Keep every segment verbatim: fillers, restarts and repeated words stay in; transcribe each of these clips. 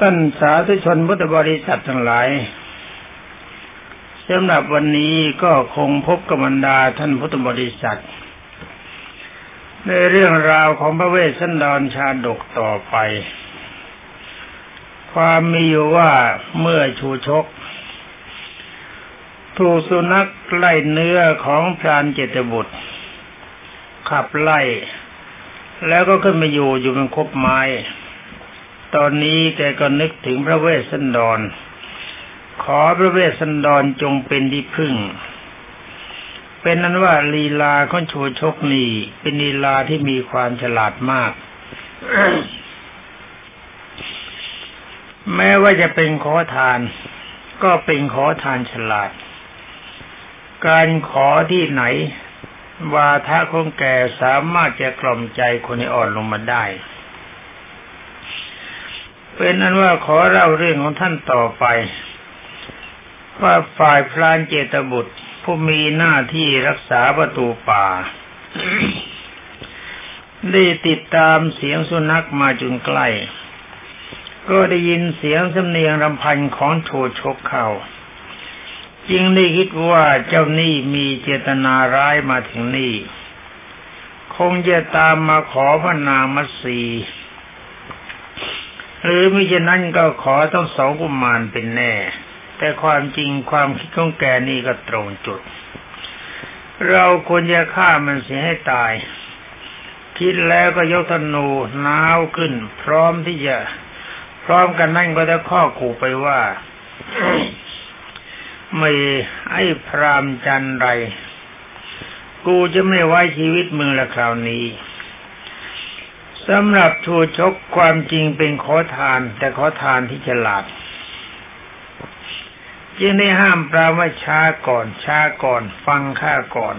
ท่านสาธุชนพุทธบริษัททั้งหลายสำหรับวันนี้ก็คงพบกับบรรดาท่านพุทธบริษัทในเรื่องราวของพระเวสสันดรชาดกต่อไปความมีอยู่ว่าเมื่อชูชกถูกสุนัขไล่เนื้อของพรานเจตบุตรขับไล่แล้วก็ขึ้นมาอยู่อยู่บนคบไม้ตอนนี้แกก็นึกถึงพระเวสสันดรขอพระเวสสันดรจงเป็นที่พึ่งเป็นนั้นว่าลีลาของชูชกนี่เป็นลีลาที่มีความฉลาดมาก แม้ว่าจะเป็นขอทานก็เป็นขอทานฉลาดการขอที่ไหนวาทะของแกสามารถจะกล่อมใจคนให้อ่อนลงมาได้เป็นนั้นว่าขอเล่าเรื่องของท่านต่อไปว่าฝ่ายพรานเจตบุตรผู้มีหน้าที่รักษาประตูป่า ได้ติดตามเสียงสุนัขมาจนใกล้ก็ได้ยินเสียงสำเนียงรำพันของโชชกเข้าจึงได้คิดว่าเจ้านี่มีเจตนาร้ายมาถึงนี่คงจะตามมาขอพระนางมัตสีหรือมิฉะนั้นก็ขอทั้งสองกุมารเป็นแน่แต่ความจริงความคิดของแกนี่ก็ตรงจุดเราควรจะฆ่ามันเสียให้ตายคิดแล้วก็ยกธนูน้าวขึ้นพร้อมที่จะพร้อมกันนั่นก็ได้ข้อขู่ไปว่า ไม่ไอ้พรามจันไรกูจะไม่ไว้ชีวิตมึงละคราวนี้สำหรับชูชกความจริงเป็นขอทานแต่ขอทานที่ฉลาดจึงได้ห้ามปราว่าช้าก่อนช้าก่อนฟังข้าก่อน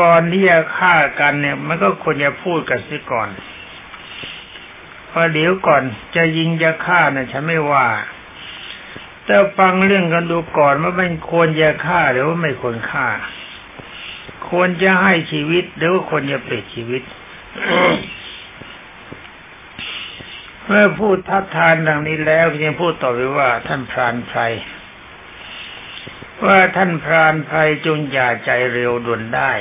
ก่อนที่จะฆ่ากันเนี่ยมันก็ควรจะพูดกันซิก่อนพอเดี๋ยวก่อนจะยิงจะฆ่าเนี่ยฉันไม่ว่าแต่ฟังเรื่องกันดูก่อนว่ามันควรจะฆ่าหรือว่าไม่ควรฆ่าควรจะให้ชีวิตหรือว่าควรจะปลิดชีวิต เมื่อพูดทัดทานดังนี้แล้วยังพูดต่อไปว่าท่านพรานไพรว่าท่านพรานไพรจงอย่าใจเร็วด่วนได้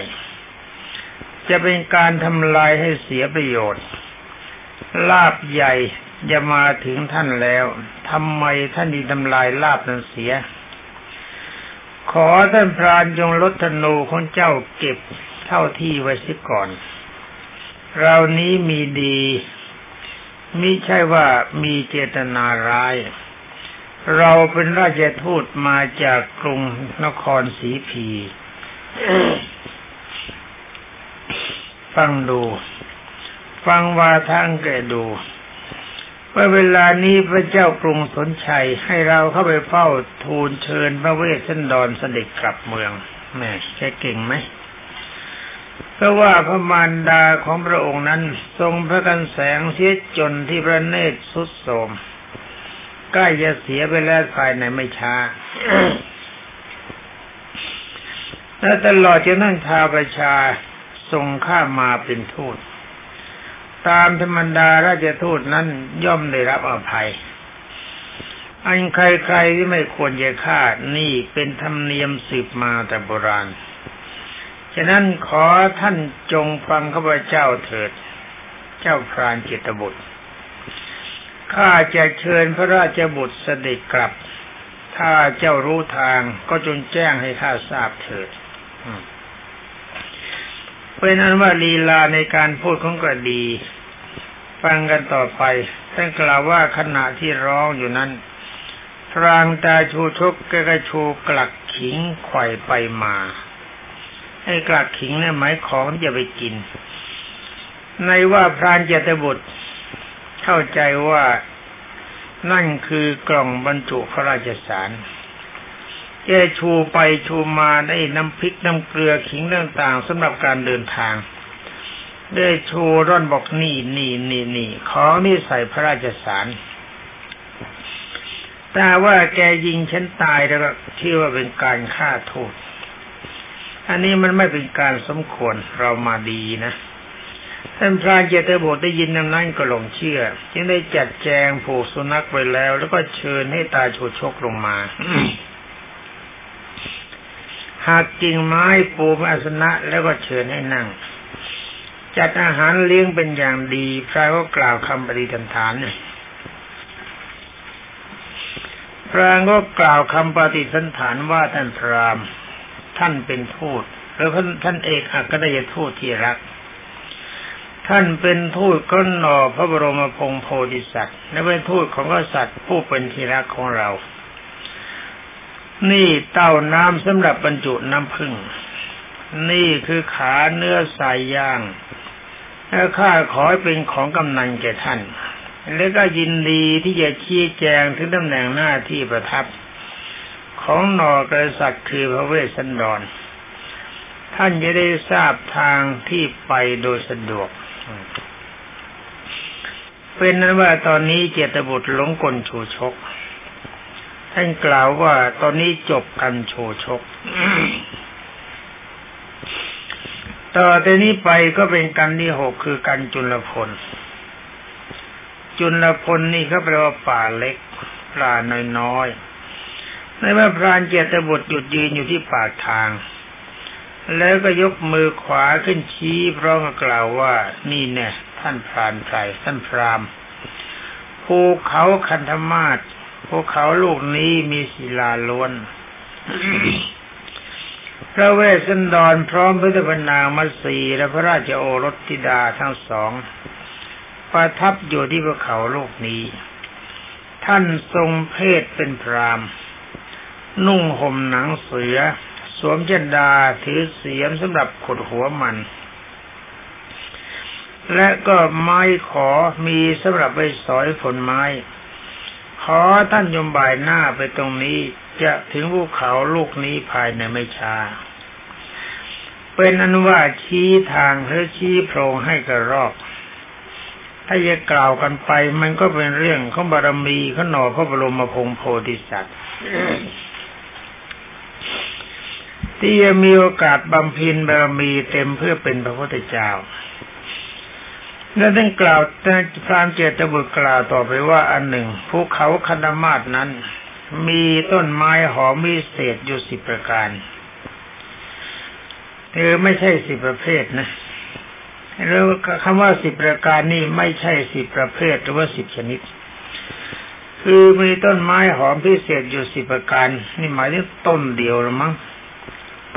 จะเป็นการทำลายให้เสียประโยชน์ลาภใหญ่จะมาถึงท่านแล้วทำไมท่านถึงทำลายลาภนั้นเสียขอท่านพรานจงลดธนูของเจ้าเก็บเท่าที่ไว้เสียก่อนเรานี้มีดีมิใช่ว่ามีเจตนาร้ายเราเป็นราชทูตมาจากกรุงนครศรีพี ฟังดูฟังวาทางแกดูว่าเวลานี้พระเจ้ากรุงสนชัยให้เราเข้าไปเฝ้าทูลเชิญพระเวสสันดรเสด็จกลับเมืองแม่แกเก่งไหมเพราะว่าพระมารดาของพระองค์นั้นทรงพระกันแสงเสียจนที่พระเนตรสุดโทรมใกล้จะเสียไปแล้วภายในไม่ช้า และตลอดจนนั่งชาวประชาทรงข้ามาเป็นทูตตามธรรมดาราชทูตนั้นย่อมได้รับอภัยอันใครๆที่ไม่ควรจะฆ่านี่เป็นธรรมเนียมสืบมาแต่โบราณฉะนั้นขอท่านจงฟังข้าพเจ้าเถิดเจ้าพรานเจตบุตรข้าจะเชิญพระราชบุตรเสด็จกลับถ้าเจ้ารู้ทางก็จงแจ้งให้ข้าทราบเถิดเป็นนั้นว่าลีลาในการพูดของกระดีฟังกันต่อไปท่านกล่าวว่าขณะที่ร้องอยู่นั้นพรางตาชูชกกระชูกลักขิงไขว่ไปมาไอ้กลักขิงเนี่ยหมายของอย่าไปกินในว่าพรานเจตบุตรเข้าใจว่านั่นคือกล่องบรรจุพระราชสารแกชูไปชูมาได้น้ำพริกน้ำเกลือขิงต่างๆสำหรับการเดินทางได้ชูร่อนบอกนี่นี่นี่นี่ของนี่ใส่พระราชสารแต่ว่าแกยิงฉันตายแล้วที่ว่าเป็นการฆ่าทูตอันนี้มันไม่เป็นการสมควรเรามาดีนะ ท่านพระเยติบุตรได้ยินนำนั้นก็หลงเชื่อจึงได้จัดแจงผูกสุนัขไว้แล้วแล้วก็เชิญให้ตาโชติชกลงมา หากกิ่งไม้ปูอาสนะแล้วก็เชิญให้นั่งจัดอาหารเลี้ยงเป็นอย่างดีพระก็กล่าวคำปฏิฐานพระก็กล่าวคำปฏิฐานว่าท่านพราหมณ์ท่านเป็นทูตแล้วท่านเอกอัครยทูตที่รักท่านเป็นทูตก็หน่อพระบรมพงศ์โพธิสัตว์และเป็นทูตของกษัตริย์ผู้เป็นที่รักของเรานี่เต้าน้ำสำหรับบรรจุน้ำผึ้งนี่คือขาเนื้อสายย่างและข้าขอเป็นของกำนันแก่ท่านและก็ยินดีที่จะชี้แจงถึงตำแหน่งหน้าที่ประทับของหน่อกษัตริย์คือพระเวสสันดรท่านจะได้ทราบทางที่ไปโดยสะดวกเป็นนั้นว่าตอนนี้เจตบุตรหลงกลโชชกท่านกล่าวว่าตอนนี้จบกันโชชก ต่อแต่นี้ไปก็เป็นกันที่หกคือกันจุลพลจุลพลนี่เขาแปลว่าป่าเล็กป่าน้อยๆในเมื่อพรานเจตบุตรหยุดยืนอยู่ที่ปากทางแล้วก็ยกมือขวาขึ้นชี้พร้อมกับกล่าวว่านี่แน่ท่านพรานไตรท่านพรามภูเขาคันธมาศภูเขาลูกนี้มีศิลาล้วน พระเวสสันดรพร้อมพระธิดานางมัตสีและพระราชโอรสธิดาทั้งสองประทับอยู่ที่ภูเขาลูกนี้ท่านทรงเพศเป็นพรามนุ่งห่มหนังเสือสวมจันดาถือเสียมสำหรับขุดหัวมันและก็ไม้ขอมีสำหรับไปสอยผลไม้ขอท่านยมบ่ายหน้าไปตรงนี้จะถึงภูเขาลูกนี้ภายในไม่ช้าเป็นอันว่าชี้ทางหรือชี้โพรงให้กระรอกถ้าจะกล่าวกันไปมันก็เป็นเรื่องของบารมีของหน่อพระบรมพงศ์โพธิสัตว์ ที่จะมีโอกาสบำเพ็ญบารมีเต็มเพื่อเป็นพระพุทธเจ้าและท่านกล่าวพรามเจตบุตรกล่าวต่อไปว่าอันหนึ่งภูเขาคันธมาศนั้นมีต้นไม้หอมวิเศษอยู่สิบประการเออไม่ใช่สิบประเภทนะแล้วคำว่าสิบประการนี่ไม่ใช่สิบประเภทหรือว่าสิบชนิดคือมีต้นไม้หอมพิเศษอยู่สิบประการนี่หมายถึงต้นเดียวหรือมั้ง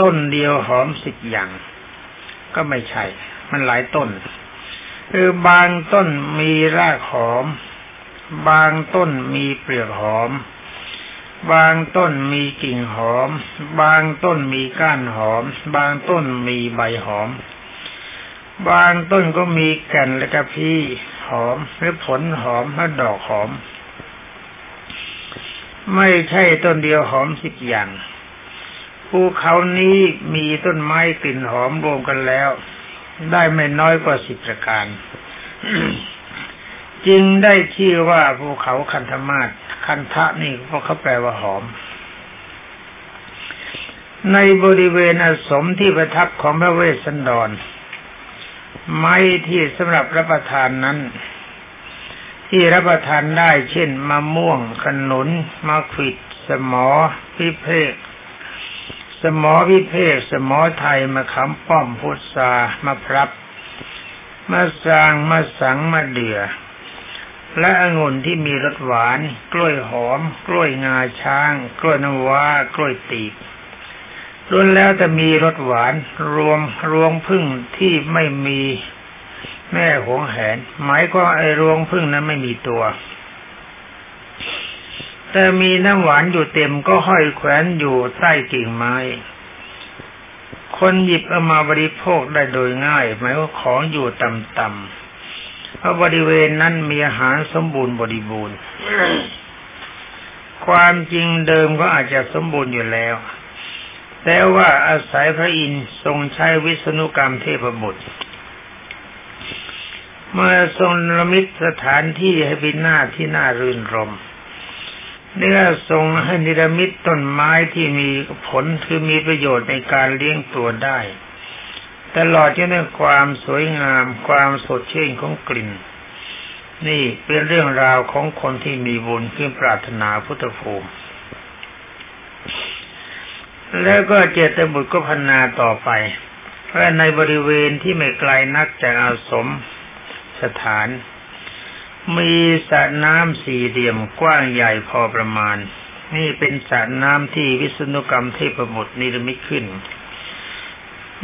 ต้นเดียวหอมสิบอย่างก็ไม่ใช่มันหลายต้นคือบางต้นมีรากหอมบางต้นมีเปลือกหอมบางต้นมีกิ่งหอมบางต้นมีก้านหอมบางต้นมีใบหอมบางต้นก็มีแก่นและกระพี้หอมหรือผลหอมและดอกหอมไม่ใช่ต้นเดียวหอมสิบอย่างภูเขานี้มีต้นไม้กลิ่นหอมรวมกันแล้วได้ไม่น้อยกว่าสิบประการ จึงได้ชื่อว่าภูเขาคันธมาศคันทะนี่เพราะเขาแปลว่าหอมในบริเวณอาสมที่ประทับของพระเวสสันดรไม้ที่สำหรับรับประทานนั้นที่รับประทานได้เช่นมะม่วงขนุนมะขวิดสมอพิเพกสมอวิเทศสมอไทยมะขามป้อมพุทรามะพร้าวมะสางมะสังมะเดื่อและองุ่นที่มีรสหวานกล้วยหอมกล้วยงาช้างกล้วยน้ำว้ากล้วยตีบล้วนแล้วแต่มีรสหวานรวมรวงผึ้งที่ไม่มีแม่หวงแหนหมายความไอ้รวงผึ้งนั้นไม่มีตัวแต่มีน้ำหวานอยู่เต็มก็ห้อยแขวนอยู่ใต้กิ่งไม้คนหยิบเอามาบริโภคได้โดยง่ายหมายว่าของอยู่ต่ำๆเพราะบริเวณนั้นมีอาหารสมบูรณ์บริบูรณ์ ความจริงเดิมก็อาจจะสมบูรณ์อยู่แล้วแต่ว่าอาศัยพระอินทร์ทรงใช้วิษณุกรรมเทพบุตรเมื่อทรงละมิตสถานที่ให้เป็นหน้าที่น่ารื่นรมเนื้อทรงให้นิรมิตต้นไม้ที่มีผลคือมีประโยชน์ในการเลี้ยงตัวได้ ตลอดจนถึงความสวยงามความสดชื่นของกลิ่นนี่เป็นเรื่องราวของคนที่มีบุญที่ปรารถนาพุทธภูมิแล้วก็เจตบุตรก็พัฒนาต่อไปเพราะในบริเวณที่ไม่ไกลนักจากอาสมสถานมีสระน้ำสี่เหลี่ยมกว้างใหญ่พอประมาณนี่เป็นสระน้ำที่วิษณุกรรมเทพบุตรนิรมิตขึ้น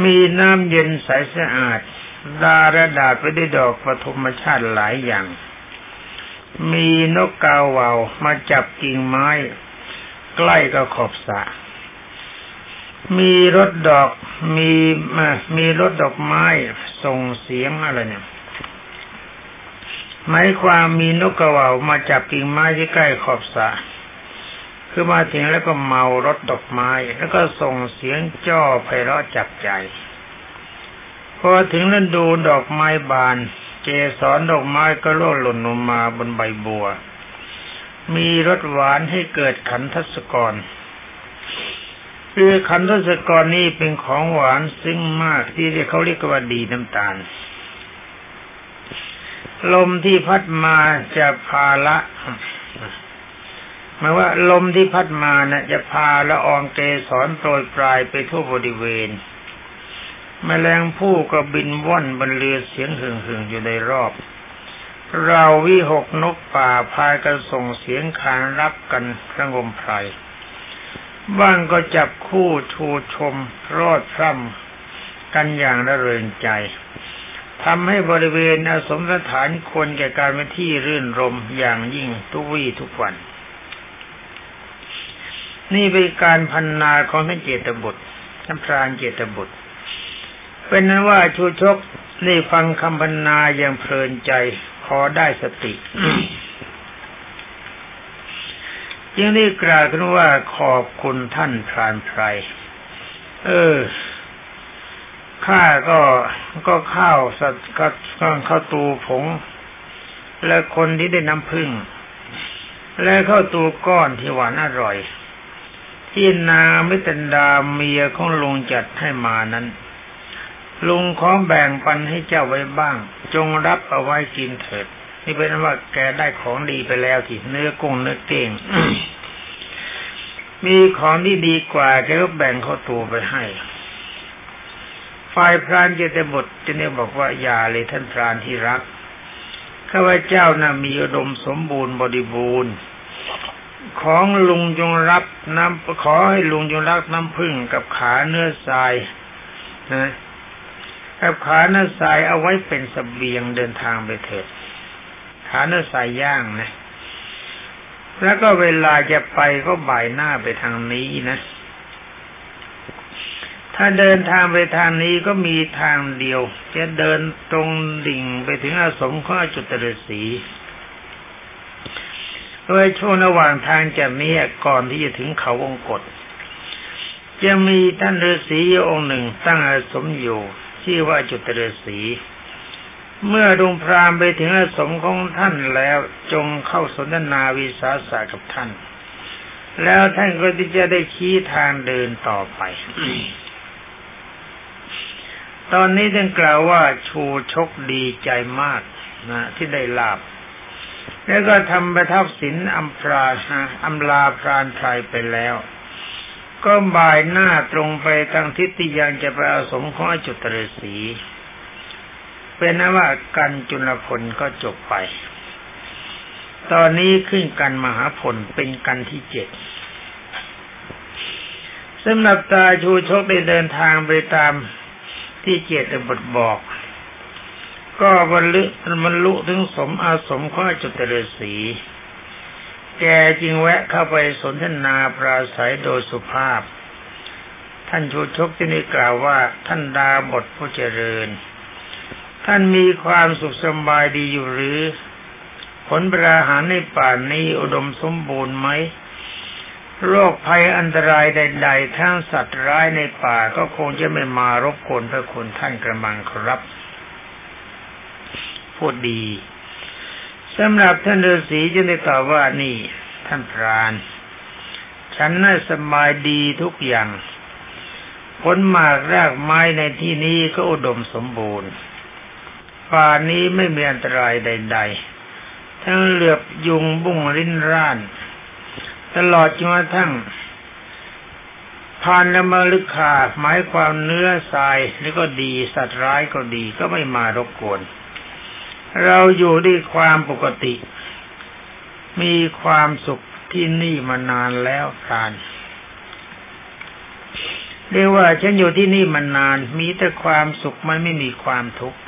มีน้ำเย็นใสสะอาดดาระดาษไปด้วยดอกปฐมชาติหลายอย่างมีนกกาเหว่ามาจับกิ่งไม้ใกล้กับขอบสระมีรถดอกมีมีรถดอกไม้ส่งเสียงอะไรเนี่ยหมายความมีนกกาเหว่ามาจับกิ่งไม้ที่ใกล้ขอบสระคือมาถึงแล้วก็เมารถดอกไม้แล้วก็ส่งเสียงจ้อไพเราะจับใจพอถึงฤดูดอกไม้บานเกสรดอกไม้ก็ร่วงหล่นลงมาบนใบบัวมีรสหวานให้เกิดขันทัศกรคือขันทัศกรนี่เป็นของหวานซึ้งมากที่เขาเรียกว่าดีน้ำตาลลมที่พัดมาจะพาละหมายว่าลมที่พัดมานะจะพาละอองเกสรโปรยปลายไปทั่วบริเวณแมลงผู้ก็บินว่อนบนเรือเสียงหึ่งหึ่งอยู่ในรอบเราวิหกนกป่าพายกันส่งเสียงขานรับกันระงมไพรบ้างก็จับคู่ชูชมรอดพร่ำกันอย่างระเริงใจทำให้บริเวณอาสมสถานควรแก่การเป็นที่รื่นรมย์อย่างยิ่งทุกวี่ทุกวันนี่เป็นการพรรณนาของท่านเจตบุตรท่านพรานเจตบุตรเป็นนั้นว่าชูชกนี่ฟังคำพรรณนาอย่างเพลินใจพอได้สติ จึงได้กล่าวขึ้นว่าขอบคุณท่านพรานไพรเออข้าก็ก็ข้าวสัตว์ก็ข้าวตูผงและคนที่ได้น้ำผึ้งและข้าวตูก้อนที่หวานอร่อยที่นางมิตรดาเมียของลุงจัดให้มานั้นลุงขอแบ่งปันให้เจ้าไว้บ้างจงรับเอาไว้กินเถิดนี่เป็นว่าแกได้ของดีไปแล้วที่เนื้อกุ้งเนื้อเก้ง มีของที่ดีกว่าแกก็แบ่งข้าวตูไปให้ฝ่ายพรานเจตบุตรจะเนี่ยบอกว่าอย่าเลยท่านพรานที่รักข้าพเจ้าน่ะมีอุดมสมบูรณ์บริบูรณ์ของลุงจงรับน้ำขอให้ลุงจงรับน้ำผึ้งกับขาเนื้อทรายนะกับขาเนื้อทรายเอาไว้เป็นเสบียงเดินทางไปเถิดขาเนื้อทรายย่างนะแล้วก็เวลาจะไปก็บ่ายหน้าไปทางนี้นะถ้าเดินทางไปทางนี้ก็มีทางเดียวจะเดินตรงดิ่งไปถึงอาสมของอจุตฤๅษีโดยช่วงระหว่างทางจากนี้ก่อนที่จะถึงเขาวงกฏจะมีท่านฤๅษีองค์หนึ่งตั้งอาสมอยู่ชื่อว่าจุตฤๅษีเมื่อดวงพรามไปถึงอาสมของท่านแล้วจงเข้าสนทนาวิสาสะกับท่านแล้วท่านก็จะได้ชี้ทางเดินต่อไป ตอนนี้ท่านกล่าวว่าชูชกดีใจมากนะที่ได้ลาภแล้วก็ทำประทับศีลอำพราอำลาพรานไพรไปแล้วก็บ่ายหน้าตรงไปทางทิศที่ยังจะไปอาสมของอจุตฤๅษีเป็นนั้นว่ากันจุลพลก็จบไปตอนนี้ขึ้นกันมหาพลเป็นกันที่เจ็ดสำหรับตาชูชกได้เดินทางไปตามที่เจตบุตรบอกก็บรรลุบรรลุถึงสมอาสมข้อจุตฤๅษีแกจึงแวะเข้าไปสนทนาปราศัยโดยสุภาพท่านชูชกที่นี่กล่าวว่าท่านดาบทผู้เจริญท่านมีความสุขสบายดีอยู่หรือผลปราหารในป่านี้อุดมสมบูรณ์ไหมโรคภัยอันตรายใดๆทั้งสัตว์ร้ายในป่าก็คงจะไม่มารบกวนพระคุณท่านกระมังครับพูดดีสำหรับท่านฤาษีจึงได้ตอบว่านี่ท่านพรานฉันน่าสบายดีทุกอย่าง ผลหมากรากไม้ในที่นี้ก็อุดมสมบูรณ์ป่านี้ไม่มีอันตรายใดๆทั้งเหลือบยุงบุ้งริ้นร่านตลอดจนกระทั่งพานละมลึกขาหมายความเนื้อทรายนี่ก็ดีสัตว์ร้ายก็ดีก็ไม่มารบกวนเราอยู่ด้วยความปกติมีความสุขที่นี่มานานแล้วการเรียกว่าฉันอยู่ที่นี่มานานมีแต่ความสุขมันไม่มีความทุกข์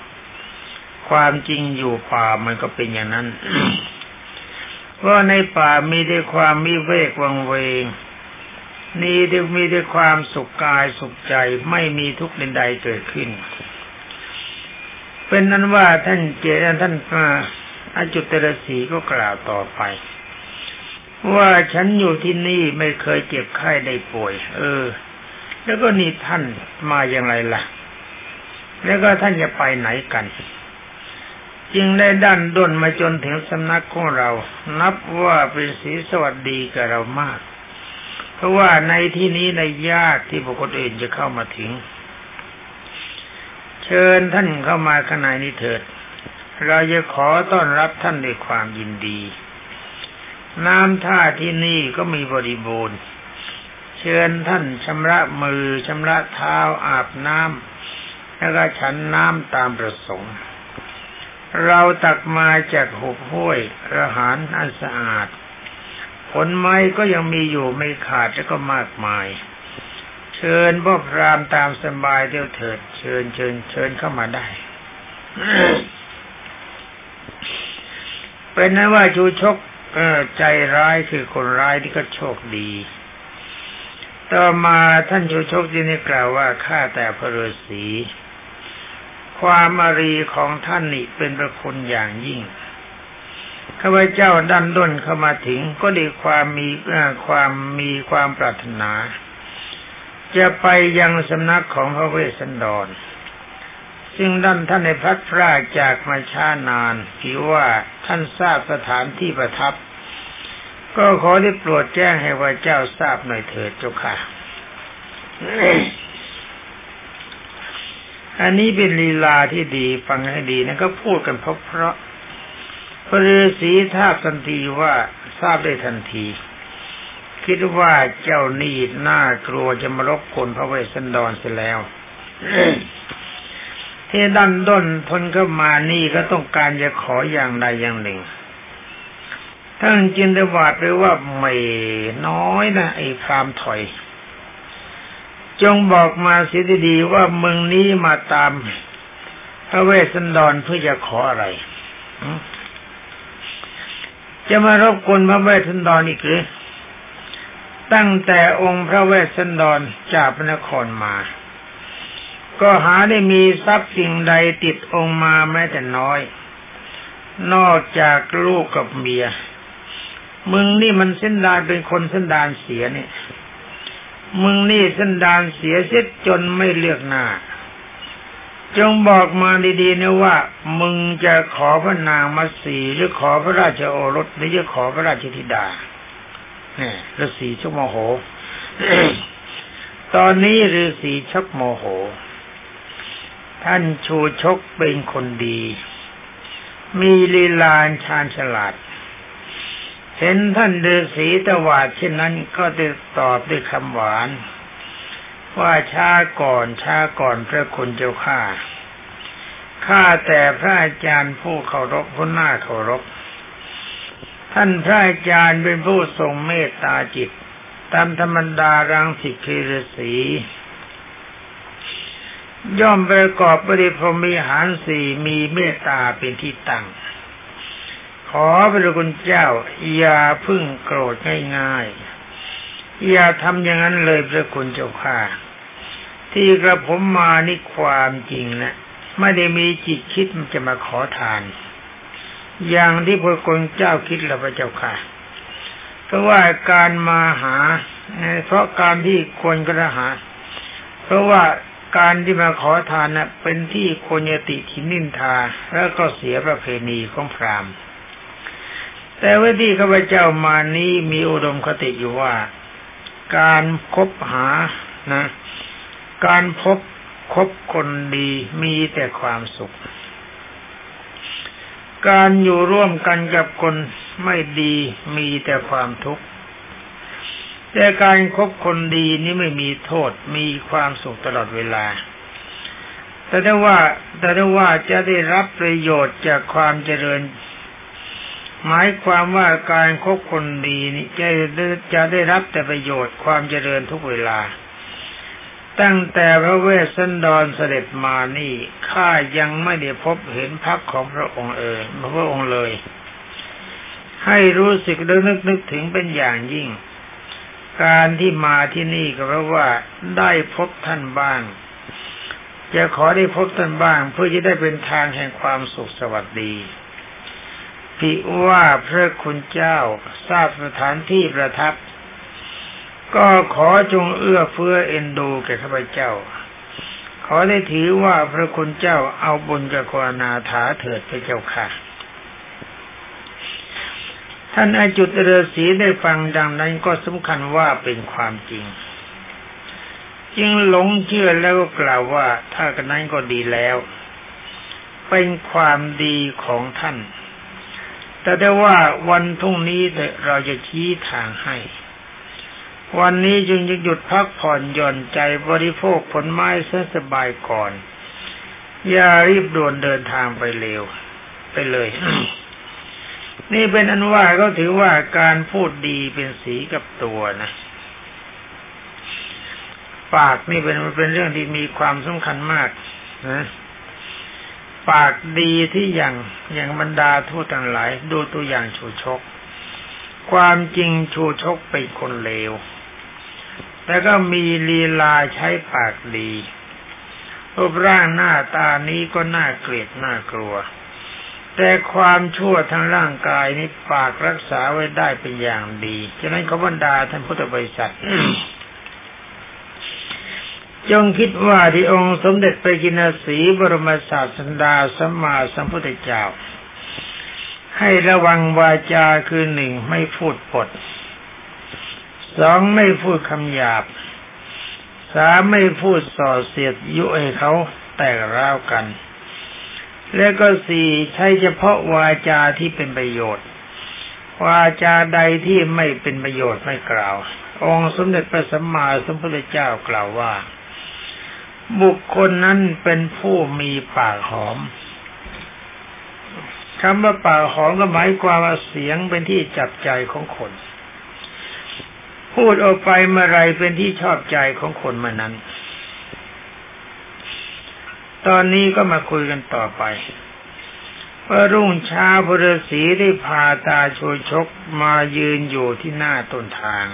ความจริงอยู่ป่ามันก็เป็นอย่างนั้น ว่าในป่ามีแต่ความวิเวกวังเวงนี่เดี๋ยวมีแต่ความสุขกายสุขใจไม่มีทุกข์ใดๆเกิดขึ้นเป็นนั้นว่าท่านเจริญท่านอาจุตระสีก็กล่าวต่อไปว่าฉันอยู่ที่นี่ไม่เคยเจ็บไข้ได้ป่วยเออแล้วก็นี่ท่านมาอย่างไรล่ะแล้วก็ท่านจะไปไหนกันจึงได้ดันด้นมาจนถึงสำนักของเรานับว่าเป็นสีสวัสดีกับเรามากเพราะว่าในที่นี้ในยากที่บุคคลอื่นจะเข้ามาถึงเชิญท่านเข้ามาข้างในนี้เถิดเราจะขอต้อนรับท่านด้วยความยินดีน้ำท่าที่นี่ก็มีบริบูรณ์เชิญท่านชำระมือชำระเท้าอาบน้ำแล้วก็ฉันน้ำตามประสงค์เราตักมาจากหุบห้วยอาหารอันสะอาดผลไม้ก็ยังมีอยู่ไม่ขาดและก็มากมายเชิญพวกพราหมณ์ตามสบายเดี๋ยวเถิดเชิญเชิญเชิญเข้ามาได้ เป็นนั้นว่าชูชกใจร้ายคือคนร้ายที่ก็โชคดีต่อมาท่านชูชกที่นี่กล่าวว่าข้าแต่พระฤาษีความอารีของท่านนี่เป็นประคุณอย่างยิ่งข้าพเจ้าดันด้นเข้ามาถึงก็ได้ความมีความมีความปรารถนาจะไปยังสำนักของพระเวสสันดรซึ่งดันท่านในพัดพรากจากมาช้านานคิดว่าท่านทราบสถานที่ประทับก็ขอได้โปรดแจ้งให้ข้าพเจ้าทราบหน่อยเถิดเจ้าค่ะอันนี้เป็นลีลาที่ดีฟังให้ดีนะก็พูดกันเพราะเพราะพระฤาษีทราบทันทีว่าทราบได้ทันทีคิดว่าเจ้านี่น่ากลัวจะมารบกวนพระเวสสันดรเสียแล้ว ที่ดันด้นทนเข้ามานี่ก็ต้องการจะขออย่างใดอย่างหนึ่งท่านจินตวาดไปว่าไม่น้อยนะไอ้พรามถอยจงบอกมาเสียดีๆว่าเมืองนี้มาตามพระเวสสันดรเพื่อจะขออะไรจะมารบกวนพระเวสสันดรอีกหรือตั้งแต่องค์พระเวสสันดรจากพระนครมาก็หาได้มีทรัพย์สิ่งใดติดองค์มาแม้แต่น้อยนอกจากลูกกับเมียมึงนี่มันสันดานเป็นคนสันดานเสียนี่มึงนี่สันดานเสียเสียจนไม่เลือกหน้าจงบอกมาดีๆนะว่ามึงจะขอพระนางมัตสีหรือขอพระราชโอรสหรือจะขอพระราชธิดาเนี่ยฤาษีชักโมโห ตอนนี้ฤาษีชักโมโหท่านชูชกเป็นคนดีมีลีลาชาญฉลาดเห็นท่านฤาษีตวาดเช่นนั้นก็ได้ตอบด้วยคำหวานว่าช้าก่อนช้าก่อนพระคุณเจ้าข้าข้าแต่พระอาจารย์ผู้เคารพผู้น่าเคารพท่านพระอาจารย์เป็นผู้ทรงเมตตาจิตตามธรรมดารังสิกฤาษีย่อมประกอบปริพรหมิหารสี่มีเมตตาเป็นที่ตั้งขอพระคุณเจ้าอย่าพึ่งโกรธง่ายๆอย่าทำอย่างนั้นเลยพระคุณเจ้าข้าที่กระผมมานี่ความจริงนะไม่ได้มีจิตคิดมันจะมาขอทานอย่างที่พระคุณเจ้าคิดละพระเจ้าค่ะเพราะว่าการมาหาเพราะการที่ควรกระหาเพราะว่าการที่มาขอทานนะเป็นที่ควรยติทินินทาแล้วก็เสียประเพณีของพราหมณ์แต่ว่าที่ข้าพเจ้ามานี้มีอุดมคติอยู่ว่าการคบหานะ การพบคบคนดีมีแต่ความสุขการอยู่ร่วมกันกับคนไม่ดีมีแต่ความทุกข์แต่การคบคนดีนี่ไม่มีโทษมีความสุขตลอดเวลาแต่ถ้าว่าแต่ถ้าว่าจะได้รับประโยชน์จากความเจริญหมายความว่าการคบคนดีนี่จะจะได้รับแต่ประโยชน์ความเจริญทุกเวลาตั้งแต่พระเวสสันดรเสด็จมานี่ข้ายังไม่ได้พบเห็นพรรคของพระองค์เอ่ยพระองค์เลยให้รู้สึกนึกนึกนึกถึงเป็นอย่างยิ่งการที่มาที่นี่ก็เพราะว่าได้พบท่านบ้างจะขอได้พบท่านบ้างเพื่อจะได้เป็นทางแห่งความสุขสวัสดีที่ว่าพระคุณเจ้าทราบสถานที่ประทับก็ขอจงเอื้อเฟื้อเอ็นดูแก่ข้าพเจ้าขอได้ถือว่าพระคุณเจ้าเอาบุญกับกรณาถาเถิดพระเจ้าค่ะท่านอาจุตฤศีได้ฟังดังนั้นก็สำคัญว่าเป็นความจริงจึงหลงเชื่อแล้วก็กล่าวว่าถ้ากันนั้นก็ดีแล้วเป็นความดีของท่านแต่ได้ว่าวันพรุ่งนี้เราจะชี้ทางให้วันนี้จึงจะหยุดพักผ่อนหย่อนใจบริโภคผลไม้ซะสบายก่อนอย่ารีบด่วนเดินทางไปเร็วไปเลย นี่เป็นอันว่าก็ถือว่าการพูดดีเป็นสีกับตัวนะปากนี่เป็นเป็นเรื่องที่มีความสำคัญมากนะปากดีที่อย่างอย่างบรรดาทูตทั้งหลายดูตัวอย่างชูชกความจริงชูชกเป็นคนเลวแต่ก็มีลีลาใช้ปากดีรูปร่างหน้าตานี้ก็น่าเกลียดน่ากลัวแต่ความชั่วทางร่างกายนี้ปากรักษาไว้ได้เป็นอย่างดีฉะนั้นขอบรรดาท่านพุทธบริษัท จงคิดว่าที่องค์สมเด็จพระจินสีบรมศาสดาสัมมาสัมพุทธเจ้าให้ระวังวาจาคือหนึ่งไม่พูดปดสองไม่พูดคำหยาบสามไม่พูดส่อเสียดยุให้เขาแตกร้าวกันและก็สี่ใช้เฉพาะวาจาที่เป็นประโยชน์วาจาใดที่ไม่เป็นประโยชน์ไม่กล่าวองค์สมเด็จพระสัมมาสัมพุทธเจ้ากล่าวว่าบุคคลนั้นเป็นผู้มีปากหอมคำว่าปากหอมก็หมายความว่าเสียงเป็นที่จับใจของคนพูดออกไปเมื่อไรเป็นที่ชอบใจของคนเมื่อนั้นตอนนี้ก็มาคุยกันต่อไปเมื่อรุ่งเช้าพระฤาษีได้พาตาโชชกมายืนอยู่ที่หน้าต้นทาง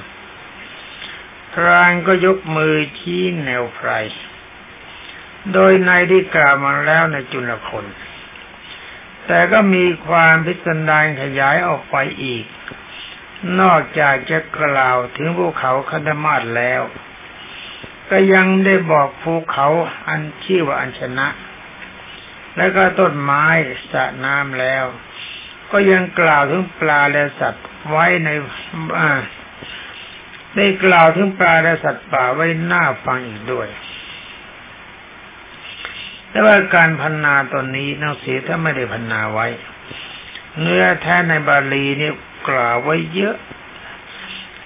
พรานก็ยกมือชี้แนวไพรโดยในที่กล่าวมาแล้วในจุลคนแต่ก็มีความพิสดารขยายออกไปอีกนอกจากจะกล่าวถึงภูเขาคันธมาศแล้วก็ยังได้บอกภูเขาอันชื่อว่าอัญชนะและก็ต้นไม้สระน้ำแล้วก็ยังกล่าวถึงปลาและสัตว์ไว้ในได้กล่าวถึงปลาและสัตว์ป่าไว้หน้าฟังอีกด้วยแต่ว่าการพรรณนาตอนนี้นักเสียถ้าไม่ได้พรรณนาไว้เนื้อแท้ในบาลีนี่กล่าวไว้เยอะ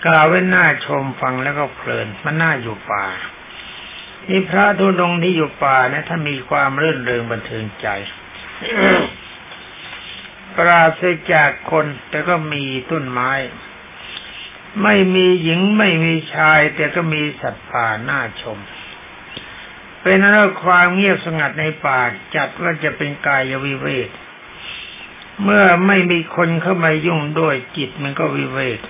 กล่าวไว้น่าชมฟังแล้วก็เพลินมันน่าอยู่ป่านี่พระธุดงค์ที่อยู่ป่าเนี่ยถ้ามีความรื่นเริงบันเทิงใจ ปราศจากคนแต่ก็มีต้นไม้ไม่มีหญิงไม่มีชายแต่ก็มีสัตว์ป่าน่าชมเป็นนั้นความเงียบสงัดในป่าจัดว่าจะเป็นกายวิเวกเมื่อไม่มีคนเข้ามายุ่งด้วยจิตมันก็วิเวก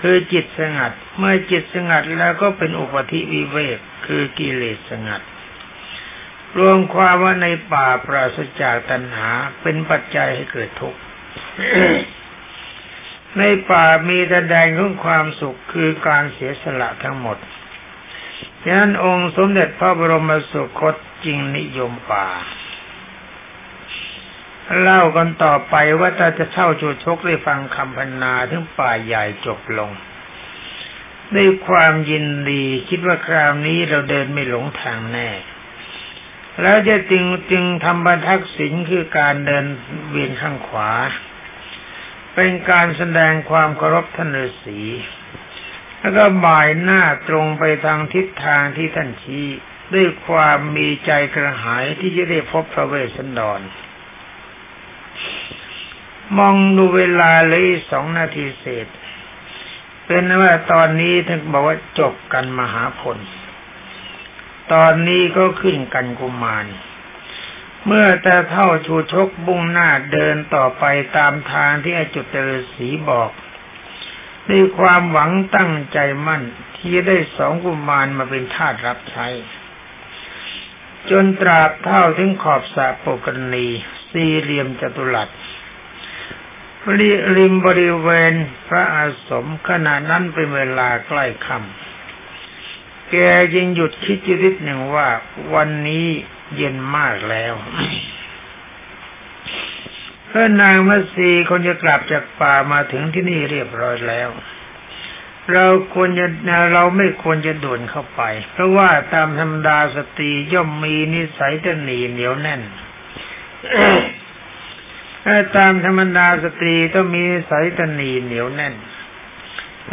คือจิตสงัดเมื่อจิตสงัดแล้วก็เป็นอุปธิวิเวกคือกิเลสสงัดรวมความว่าในป่าปราศจากตัณหาเป็นปัจจัยให้เกิดทุกข์ ในป่ามีแต่แดงของความสุขคือการเสียสละทั้งหมดฉะนั้นองค์สมเด็จพระบรมสุคตจริงนิยมป่าเล่ากันต่อไปว่าถ้าจะเช่าโชชกได้ฟังคำพรรณนาถึงป่าใหญ่จบลง ด้วยความยินดีคิดว่าคราวนี้เราเดินไม่หลงทางแน่แล้วจะจึงจึงทำบรรทักษิณคือการเดินเวียนข้างขวาเป็นการแสดงความเคารพท่านฤาษีแล้วก็บ่ายหน้าตรงไปทางทิศทางที่ท่านชี้ด้วยความมีใจกระหายที่จะได้พบพระเวสสันดรมองดูเวลาเลยสองนาทีเศษเป็นว่าตอนนี้ท่านบอกว่าจบกันมหาพลตอนนี้ก็ขึ้นกันกุมารเมื่อแต่เท่าชูชกบุ้งหน้าเดินต่อไปตามทางที่อาจุตฤาษีบอกด้วยความหวังตั้งใจมั่นที่ได้สองกุมารมาเป็นทาสรับใช้จนตราบเท่าถึงขอบสระปกรณีสี่เหลี่ยมจัตุรัสริมบริเวณพระอาสมขณะนั้นเป็นเวลาใกล้ค่ำแกยังหยุดคิดอยู่นิดหนึ่งว่าวันนี้เย็นมากแล้วพระนางมัสสีคงจะกลับจากป่ามาถึงที่นี่เรียบร้อยแล้วเราควรจะเราไม่ควรจะด่วนเข้าไปเพราะว่าตามธรรมดาสตรีย่อมมีนิสัยตนีเหนียวแน่น ตามธรรมดาสตรีต้องมีนิสัยตนีเหนียวแน่น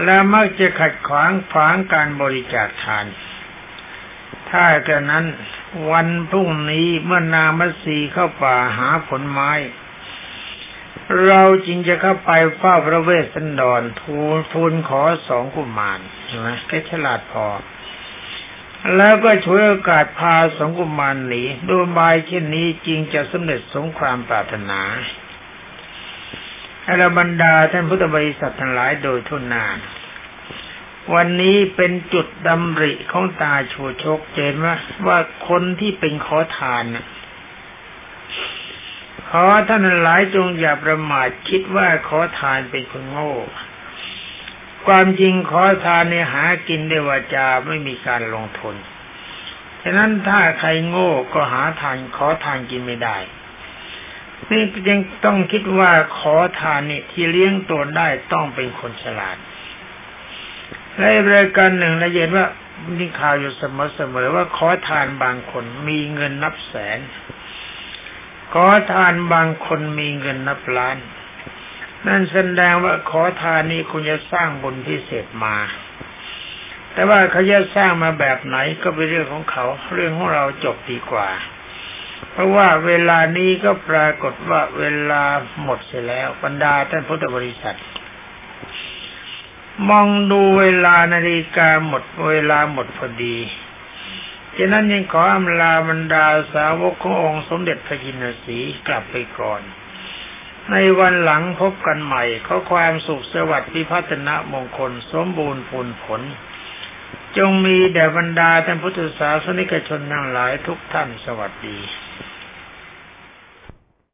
และมักจะขัดขวางขวางการบริจาคทานถ้าเช่นนั้นวันพรุ่งนี้เมื่อนางมัสสีเข้าป่าหาผลไม้เราจึงจะเข้าไปเฝ้าพระเวสสันดรทูลทูลขอสองกุมารใช่ไหมแกฉลาดพอแล้วก็ช่วยโอกาสพาสองกุมารหนีโดยบายเช่นนี้จริงจะสำเร็จสมความปรารถนาอรบรรดาท่านพุทธบริษัททั้งหลายโดยทุนนานวันนี้เป็นจุดดำริของตาชูชกเจนว่าว่าคนที่เป็นขอทานขอท่านหลายจงอย่าประมาทคิดว่าขอทานเป็นคนโง่ความจริงขอทานเนี่ยหากินด้วยวาจาไม่มีการลงทุนฉะนั้นถ้าใครโง่ก็หาทานขอทานกินไม่ได้นี่ยังต้องคิดว่าขอทานเนี่ยที่เลี้ยงตัวได้ต้องเป็นคนฉลาดและรายการหนึ่งละเอียดว่ามีข่าวอยู่เสมอๆว่าขอทานบางคนมีเงินนับแสนขอทานบางคนมีเงินนับล้านนั่นแสดงว่าขอทานนี่คุณจะสร้างบุญพิเศษมาแต่ว่าเขาจะสร้างมาแบบไหนก็เป็นเรื่องของเขาเรื่องของเราจบดีกว่าเพราะว่าเวลานี้ก็ปรากฏว่าเวลาหมดเสียแล้วบรรดาท่านพุทธบริษัทมองดูเวลานาฬิกาหมดเวลาหมดพอดีฉะนั้นยังขออำลาบรรดาสาวกขององค์สมเด็จพระจินสีกลับไปก่อนในวันหลังพบกันใหม่ขอความสุขสวัสดิ์พิพัฒนมงคลสมบูรณ์ผลผลจงมีแด่บรรดาท่านพุทธศาสนิกชนทั้งหลายทุกท่านสวัสดี